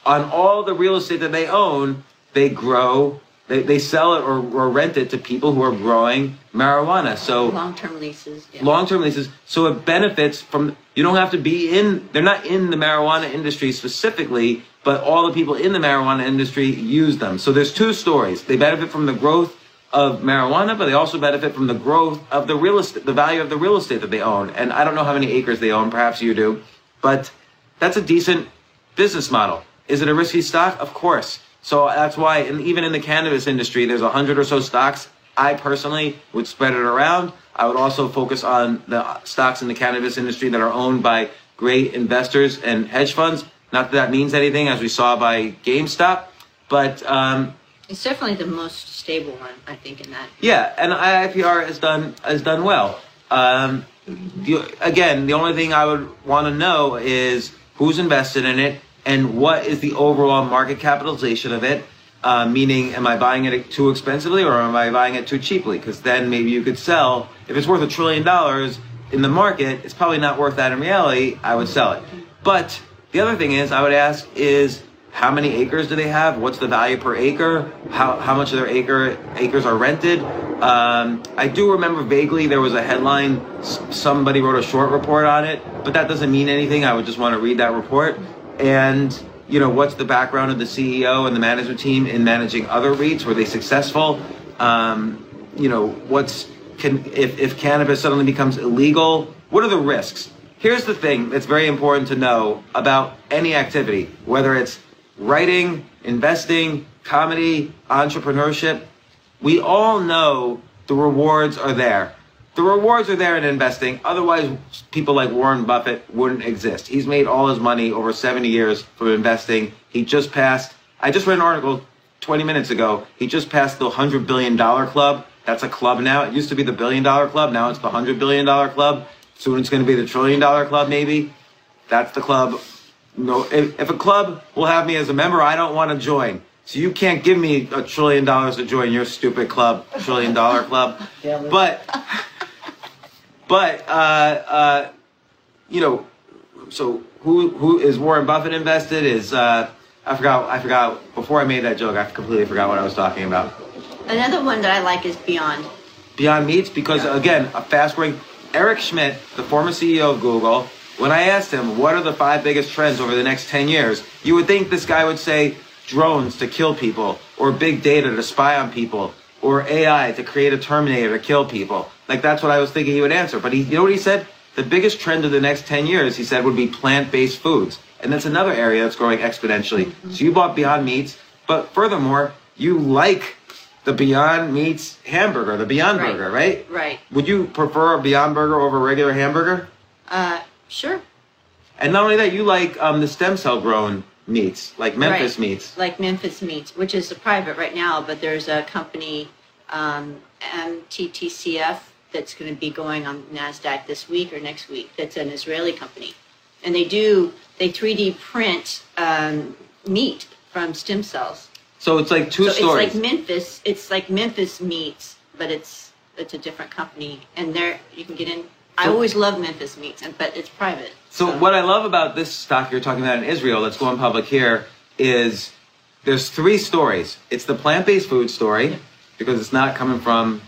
on all the real estate that they own, they grow, they, they sell it or, or rent it to people who are growing marijuana. So long-term leases. Yeah. Long-term leases. So it benefits from... You don't have to be in, they're not in the marijuana industry specifically, but all the people in the marijuana industry use them. So there's two stories. They benefit from the growth of marijuana, but they also benefit from the growth of the real estate, the value of the real estate that they own. And I don't know how many acres they own, perhaps you do, but that's a decent business model. Is it a risky stock? Of course. So that's why, and even in the cannabis industry, there's a hundred or so stocks. I personally would spread it around. I would also focus on the stocks in the cannabis industry that are owned by great investors and hedge funds. Not that that means anything, as we saw by GameStop, but um, it's definitely the most stable one, I think, in that. Yeah, and I I P R has done has done well. Um, the, again, the only thing I would want to know is who's invested in it and what is the overall market capitalization of it. Uh, meaning, am I buying it too expensively or am I buying it too cheaply? Because then maybe you could sell. If it's worth a trillion dollars in the market, it's probably not worth that in reality. I would sell it. But the other thing is, I would ask is, how many acres do they have? What's the value per acre? How how much of their acre acres are rented? Um, I do remember vaguely there was a headline. Somebody wrote a short report on it, but that doesn't mean anything. I would just want to read that report. And you know, what's the background of the C E O and the management team in managing other REITs? Were they successful? Um, you know, what's can if, if cannabis suddenly becomes illegal, what are the risks? Here's the thing that's very important to know about any activity, whether it's writing, investing, comedy, entrepreneurship. We all know the rewards are there. The rewards are there in investing. Otherwise, people like Warren Buffett wouldn't exist. He's made all his money over seventy years from investing. He just passed, I just read an article twenty minutes ago. He just passed the one hundred billion dollars club. That's a club now. It used to be the billion dollar club. Now it's the one hundred billion dollars club. Soon it's going to be the trillion dollar club, maybe. That's the club. No, if, if a club will have me as a member, I don't want to join. So you can't give me a trillion dollars to join your stupid club, trillion dollar club. But... But, uh, uh, you know, so who who is Warren Buffett invested? Is uh, I forgot, I forgot, before I made that joke, I completely forgot what I was talking about. Another one that I like is Beyond. Beyond Meats, because, yeah. Again, a fast-growing... Eric Schmidt, the former C E O of Google, when I asked him, what are the five biggest trends over the next ten years, you would think this guy would say drones to kill people, or big data to spy on people, or A I to create a Terminator to kill people. Like, that's what I was thinking he would answer. But he, you know what he said? The biggest trend of the next ten years, he said, would be plant-based foods. And that's another area that's growing exponentially. Mm-hmm. So you bought Beyond Meats, but furthermore, you like the Beyond Meats hamburger, the Beyond right. Burger, right? Right. Would you prefer a Beyond Burger over a regular hamburger? Uh, sure. And not only that, you like um, the stem cell-grown meats, like Memphis right. Meats. Like Memphis Meats, which is a private right now, but there's a company, um, M T T C F, that's going to be going on NASDAQ this week or next week. That's an Israeli company. And they do, they three D print um, meat from stem cells. So it's like two so stories. It's like Memphis, it's like Memphis Meats, but it's it's a different company. And there, you can get in. I so, always love Memphis Meats, but it's private. So, so what I love about this stock you're talking about in Israel, let's go on public here, is there's three stories. It's the plant-based food story, because it's not coming from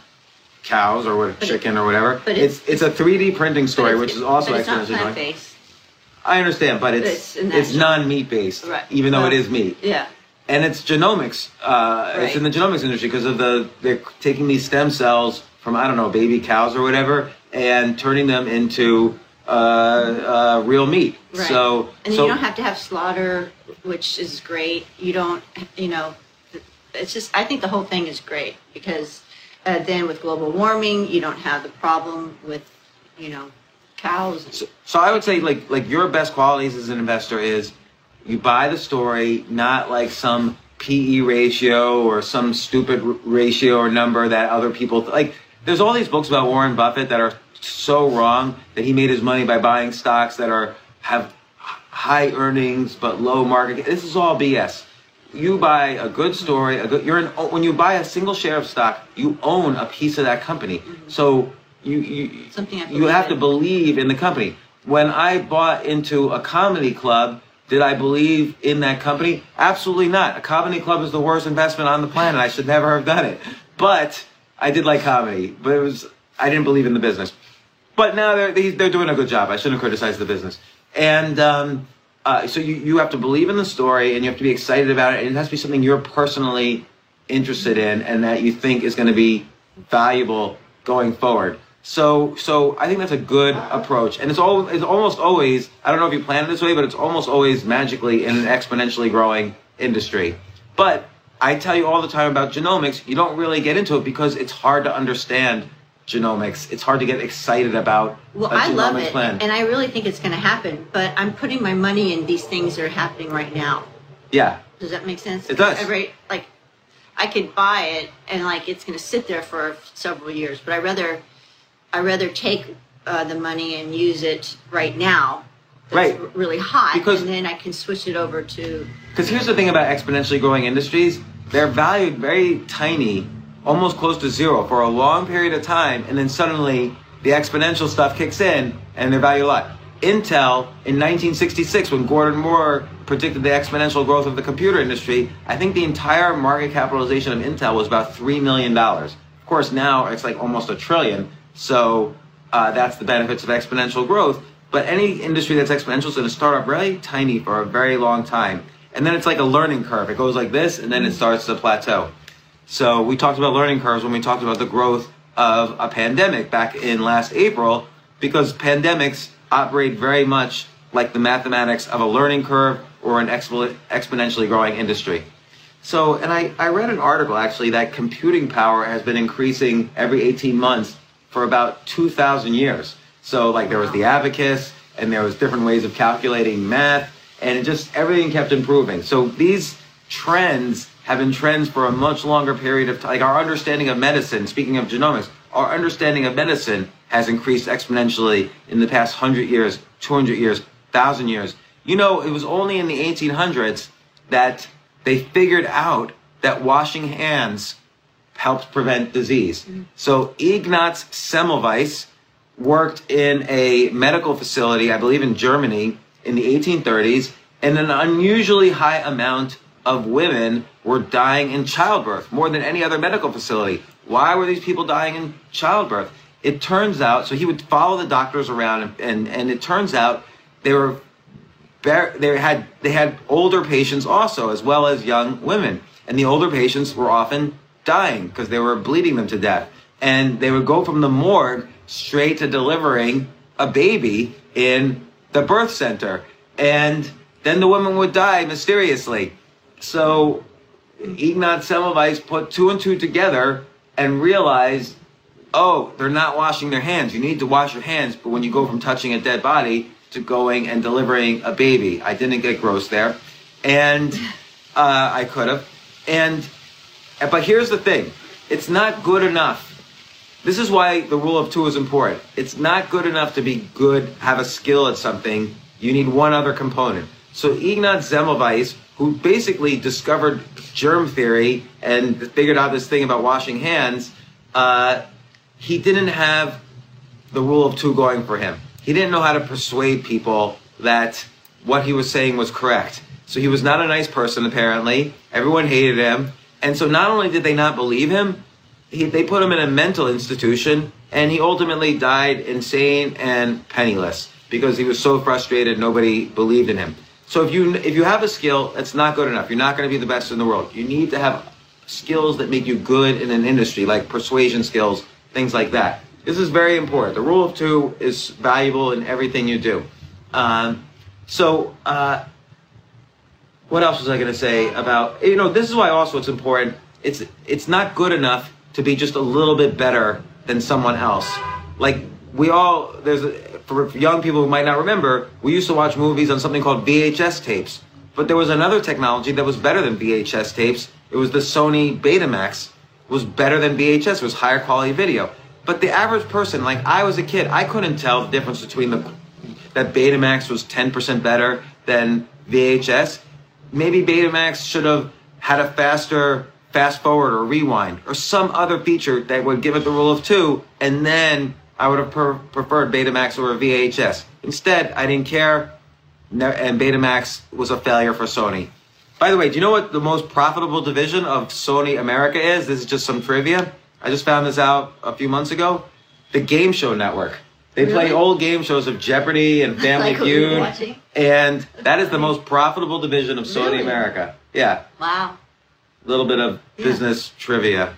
cows or what, chicken it, or whatever. But it's, it's, it's a three D printing story, which is also but it's not plant-based. I understand, but it's but it's, it's non-meat-based, right. even though well, it is meat. Yeah. And it's genomics. Uh, right. It's in the genomics industry because of the they're taking these stem cells from, I don't know, baby cows or whatever, and turning them into uh, uh, real meat. Right. So and so, you don't have to have slaughter, which is great. You don't, you know, it's just, I think the whole thing is great because uh, then with global warming, you don't have the problem with, you know, cows. So, so I would say like like your best qualities as an investor is you buy the story, not like some P E ratio or some stupid r ratio or number that other people th like. There's all these books about Warren Buffett that are so wrong that he made his money by buying stocks that are have high earnings but low market. This is all B S. You buy a good story. A good, you're an, when you buy a single share of stock, you own a piece of that company. Mm-hmm. So you you Something you have to believe in the company. When I bought into a comedy club, did I believe in that company? Absolutely not. A comedy club is the worst investment on the planet. I should never have done it. But I did like comedy, but it was I didn't believe in the business. But now they're they're doing a good job. I shouldn't criticize the business. And um, uh, so you you have to believe in the story, and you have to be excited about it, and it has to be something you're personally interested in, and that you think is going to be valuable going forward. So so I think that's a good approach, and it's all it's almost always, I don't know if you plan it this way, but it's almost always magically in an exponentially growing industry. But I tell you all the time about genomics, you don't really get into it because it's hard to understand genomics. It's hard to get excited about well, a I genomics love it, plan. And I really think it's going to happen, but I'm putting my money in these things that are happening right now. Yeah. Does that make sense? It does. Every, like, I could buy it, and like it's going to sit there for several years, but I'd rather, I'd rather take uh, the money and use it right now. Right, really hot, because, and then I can switch it over to. Because here's the thing about exponentially growing industries: they're valued very tiny, almost close to zero for a long period of time, and then suddenly the exponential stuff kicks in, and they're valued a lot. Intel in nineteen sixty-six, when Gordon Moore predicted the exponential growth of the computer industry, I think the entire market capitalization of Intel was about three million dollars. Of course, now it's like almost a trillion. So uh, that's the benefits of exponential growth. But any industry that's exponential is going to start up really tiny for a very long time. And then it's like a learning curve. It goes like this, and then it starts to plateau. So we talked about learning curves when we talked about the growth of a pandemic back in last April, because pandemics operate very much like the mathematics of a learning curve or an expo exponentially growing industry. So, and I, I read an article, actually, that computing power has been increasing every eighteen months for about two thousand years. So like there was the abacus, and there was different ways of calculating math, and it just everything kept improving. So these trends have been trends for a much longer period of time. Like our understanding of medicine, speaking of genomics, our understanding of medicine has increased exponentially in the past one hundred years, two hundred years, one thousand years. You know, it was only in the eighteen hundreds that they figured out that washing hands helps prevent disease. So Ignaz Semmelweis worked in a medical facility, I believe in Germany, in the eighteen thirties, and an unusually high amount of women were dying in childbirth, more than any other medical facility. Why were these people dying in childbirth? It turns out, so he would follow the doctors around, and, and, and it turns out they were they had they had older patients also, as well as young women. And the older patients were often dying because they were bleeding them to death. And they would go from the morgue straight to delivering a baby in the birth center, and then the woman would die mysteriously. So Ignaz Semmelweis put two and two together and realized, oh, they're not washing their hands. You need to wash your hands, but when you go from touching a dead body to going and delivering a baby, I didn't get gross there, and uh, I could have. And but here's the thing: it's not good enough. This is why the rule of two is important. It's not good enough to be good, have a skill at something. You need one other component. So Ignaz Semmelweis, who basically discovered germ theory and figured out this thing about washing hands, uh, he didn't have the rule of two going for him. He didn't know how to persuade people that what he was saying was correct. So he was not a nice person, apparently. Everyone hated him. And so not only did they not believe him, he, they put him in a mental institution, and he ultimately died insane and penniless because he was so frustrated nobody believed in him. So if you if you have a skill, that's not good enough. You're not going to be the best in the world. You need to have skills that make you good in an industry, like persuasion skills, things like that. This is very important. The rule of two is valuable in everything you do. Um, so uh, what else was I going to say about, you know, this is why also it's important. It's, it's not good enough to be just a little bit better than someone else. Like we all, there's a, for young people who might not remember, we used to watch movies on something called V H S tapes. But there was another technology that was better than V H S tapes. It was the Sony Betamax. It was better than V H S. It was higher quality video. But the average person, like I was a kid, I couldn't tell the difference between the that Betamax was ten percent better than V H S. Maybe Betamax should have had a faster fast forward or rewind or some other feature that would give it the rule of two, and then I would have pre preferred Betamax over V H S. Instead, I didn't care, and Betamax was a failure for Sony. By the way, do you know what the most profitable division of Sony America is? This is just some trivia. I just found this out a few months ago. The Game Show Network. They really? play old game shows of Jeopardy and Family like Feud. And that is the most profitable division of Sony really? America. Yeah. Wow. A little bit of yeah. business trivia.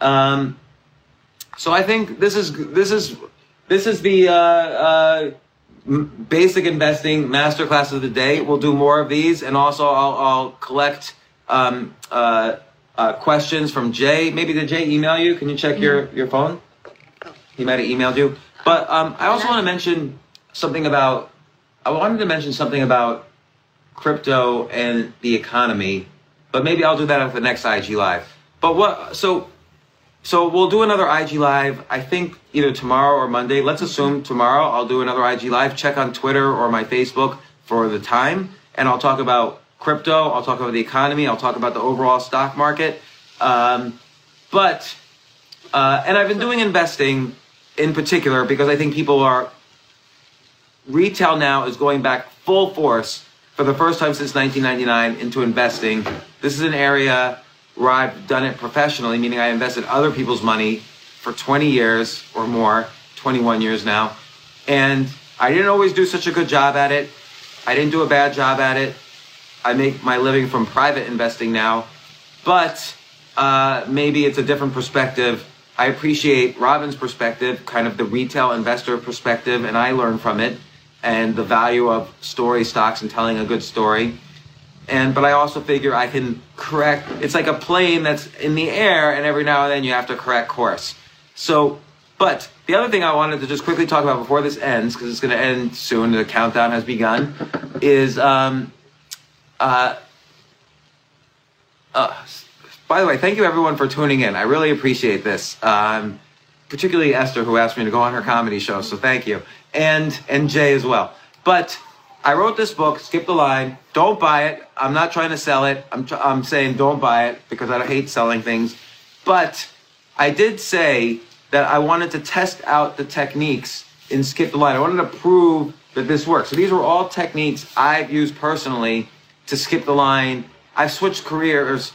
Um, so I think this is this is this is the uh, uh, basic investing masterclass of the day. We'll do more of these, and also I'll, I'll collect um, uh, uh, questions from Jay. Maybe did Jay email you? Can you check your your phone? He might have emailed you. But um, I also want to mention something about. I wanted to mention something about crypto and the economy. But maybe I'll do that at the next I G Live. But what, so, so we'll do another I G Live, I think either tomorrow or Monday. Let's assume tomorrow I'll do another I G Live. Check on Twitter or my Facebook for the time. And I'll talk about crypto. I'll talk about the economy. I'll talk about the overall stock market. Um, but, uh, and I've been doing investing in particular because I think people are, retail now is going back full force for the first time since nineteen ninety-nine into investing. This is an area where I've done it professionally, meaning I invested other people's money for twenty years or more, twenty-one years now. And I didn't always do such a good job at it. I didn't do a bad job at it. I make my living from private investing now, but uh, maybe it's a different perspective. I appreciate Robin's perspective, kind of the retail investor perspective, and I learn from it, and the value of story stocks and telling a good story. And but I also figure I can correct, it's like a plane that's in the air and every now and then you have to correct course. So, but the other thing I wanted to just quickly talk about before this ends, because it's going to end soon, the countdown has begun, is, um, uh, uh, by the way, thank you everyone for tuning in. I really appreciate this. Um, particularly Esther, who asked me to go on her comedy show, so thank you. And, and Jay as well. But I wrote this book, Skip the Line. Don't buy it. I'm not trying to sell it. I'm, I'm saying don't buy it because I hate selling things. But I did say that I wanted to test out the techniques in Skip the Line. I wanted to prove that this works. So these were all techniques I've used personally to skip the line. I've switched careers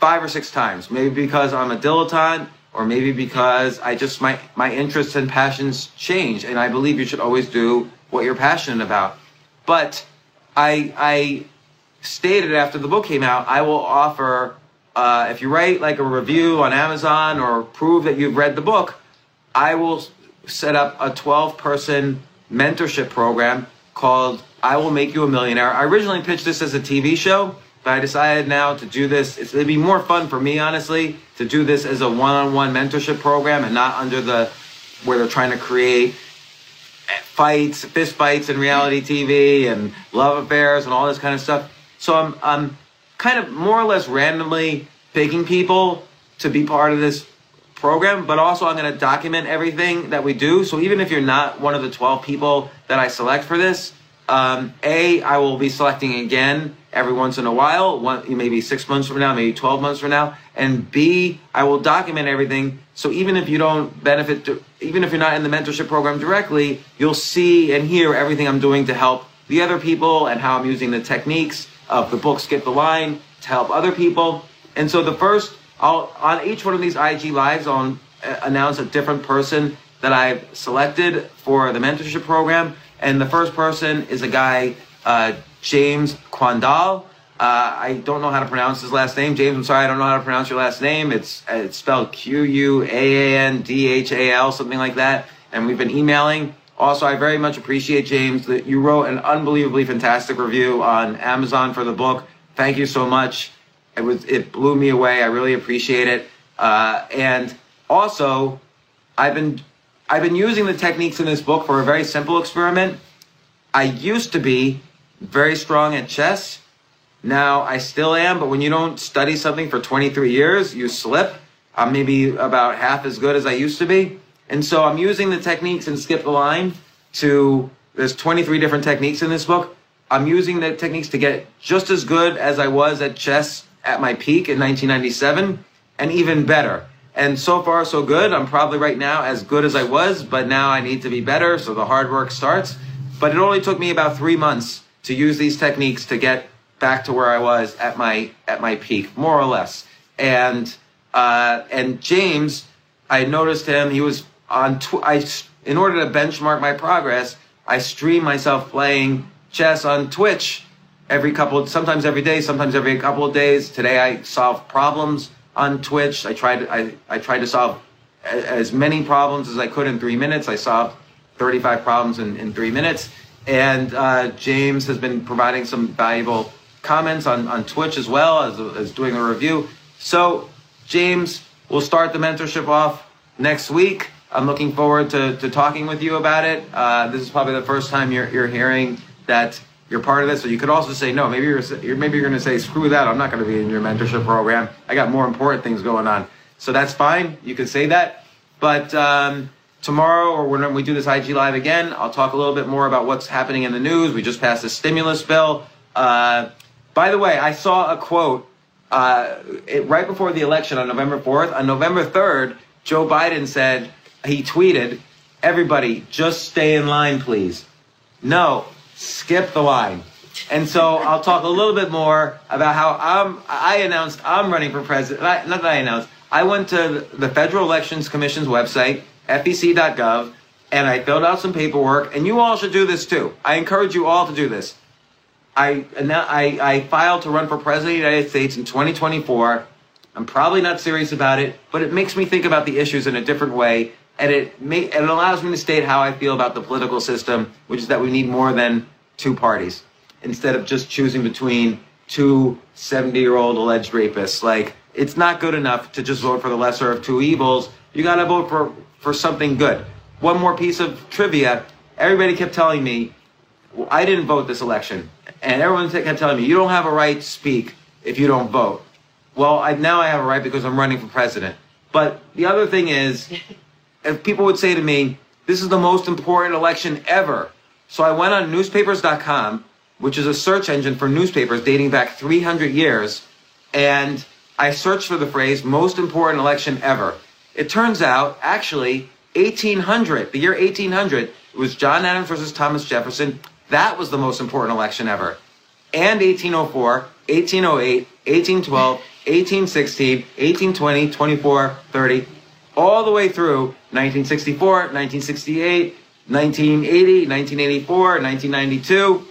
five or six times, maybe because I'm a dilettante, or maybe because I just, my, my interests and passions change, and I believe you should always do what you're passionate about. But I, I stated after the book came out, I will offer, uh, if you write like a review on Amazon or prove that you've read the book, I will set up a twelve person mentorship program called I Will Make You a Millionaire. I originally pitched this as a T V show, but I decided now to do this. It's, it'd be more fun for me, honestly, to do this as a one-on-one mentorship program and not under the, where they're trying to create fights, fist fights in reality T V and love affairs and all this kind of stuff. So I'm, I'm kind of more or less randomly picking people to be part of this program, but also I'm gonna document everything that we do. So even if you're not one of the twelve people that I select for this, um, A, I will be selecting again every once in a while, one, maybe six months from now, maybe twelve months from now. And B, I will document everything. So even if you don't benefit, to, even if you're not in the mentorship program directly, you'll see and hear everything I'm doing to help the other people and how I'm using the techniques of the book Skip the Line to help other people. And so the first, I'll, on each one of these I G Lives, I'll announce a different person that I've selected for the mentorship program. And the first person is a guy, uh, James Quandal. Uh, I don't know how to pronounce his last name. James, I'm sorry, I don't know how to pronounce your last name. It's, it's spelled Q U A A N D H A L, something like that. And we've been emailing. Also, I very much appreciate, James, that you wrote an unbelievably fantastic review on Amazon for the book. Thank you so much. It was, it blew me away. I really appreciate it. Uh, and also, I've been, I've been using the techniques in this book for a very simple experiment. I used to be very strong at chess. Now I still am, but when you don't study something for twenty-three years, you slip. I'm maybe about half as good as I used to be. And so I'm using the techniques in Skip the Line to, there's twenty-three different techniques in this book. I'm using the techniques to get just as good as I was at chess at my peak in nineteen ninety-seven, and even better. And so far, so good. I'm probably right now as good as I was, but now I need to be better, so the hard work starts. But it only took me about three months to use these techniques to get back to where I was at my at my peak, more or less. And uh, and James, I noticed him. He was on. Tw I in order to benchmark my progress, I stream myself playing chess on Twitch every couple of, sometimes every day, sometimes every couple of days. Today I solve problems on Twitch. I tried to, I, I tried to solve as many problems as I could in three minutes. I solved thirty-five problems in, in three minutes. And uh, James has been providing some valuable comments on, on Twitch as well as, as doing a review. So James, we'll start the mentorship off next week. I'm looking forward to, to talking with you about it. Uh, this is probably the first time you're, you're hearing that you're part of this. So you could also say, no, maybe you're, maybe you're going to say, screw that. I'm not going to be in your mentorship program. I got more important things going on. So that's fine. You can say that. But um, tomorrow or when we do this I G Live again, I'll talk a little bit more about what's happening in the news. We just passed a stimulus bill. Uh, by the way, I saw a quote uh, it, right before the election on November fourth. On November third, Joe Biden said, he tweeted, everybody, just stay in line, please. No. Skip the line. And so I'll talk a little bit more about how I'm, I announced I'm running for president. Not that I announced. I went to the Federal Elections Commission's website, F E C dot gov, and I filled out some paperwork. And you all should do this too. I encourage you all to do this. I, I, I filed to run for president of the United States in twenty twenty-four. I'm probably not serious about it, but it makes me think about the issues in a different way. And it, may, it allows me to state how I feel about the political system, which is that we need more than two parties instead of just choosing between two seventy-year-old alleged rapists. Like, it's not good enough to just vote for the lesser of two evils. You got to vote for, for something good. One more piece of trivia. Everybody kept telling me, well, I didn't vote this election. And everyone kept telling me, you don't have a right to speak if you don't vote. Well, I, now I have a right because I'm running for president. But the other thing is... If people would say to me, this is the most important election ever. So I went on newspapers dot com, which is a search engine for newspapers dating back three hundred years. And I searched for the phrase, most important election ever. It turns out, actually, eighteen hundred, the year eighteen hundred, it was John Adams versus Thomas Jefferson. That was the most important election ever. And eighteen oh four, eighteen oh eight, eighteen twelve, eighteen sixteen, eighteen twenty, twenty-four, thirty, all the way through nineteen sixty-four, nineteen sixty-eight, nineteen eighty, nineteen eighty-four, nineteen ninety-two.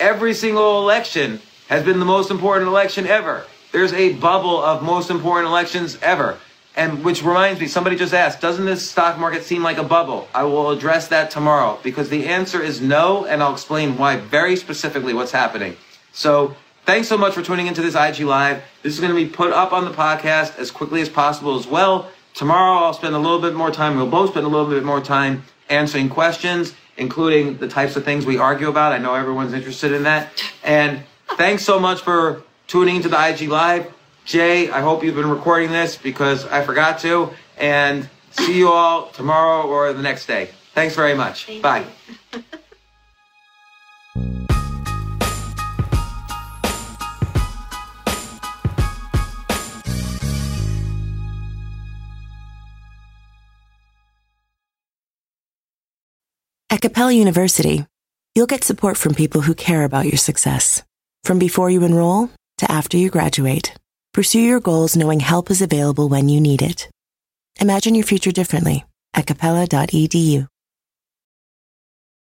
Every single election has been the most important election ever. There's a bubble of most important elections ever. And which reminds me, somebody just asked, doesn't this stock market seem like a bubble? I will address that tomorrow because the answer is no, and I'll explain why very specifically what's happening. So thanks so much for tuning into this I G Live. This is going to be put up on the podcast as quickly as possible as well. Tomorrow, I'll spend a little bit more time, we'll both spend a little bit more time answering questions, including the types of things we argue about. I know everyone's interested in that. And thanks so much for tuning into the I G Live. Jay, I hope you've been recording this because I forgot to. And see you all tomorrow or the next day. Thanks very much. Thank Bye. At Capella University, you'll get support from people who care about your success. From before you enroll to after you graduate, pursue your goals knowing help is available when you need it. Imagine your future differently at capella dot e d u.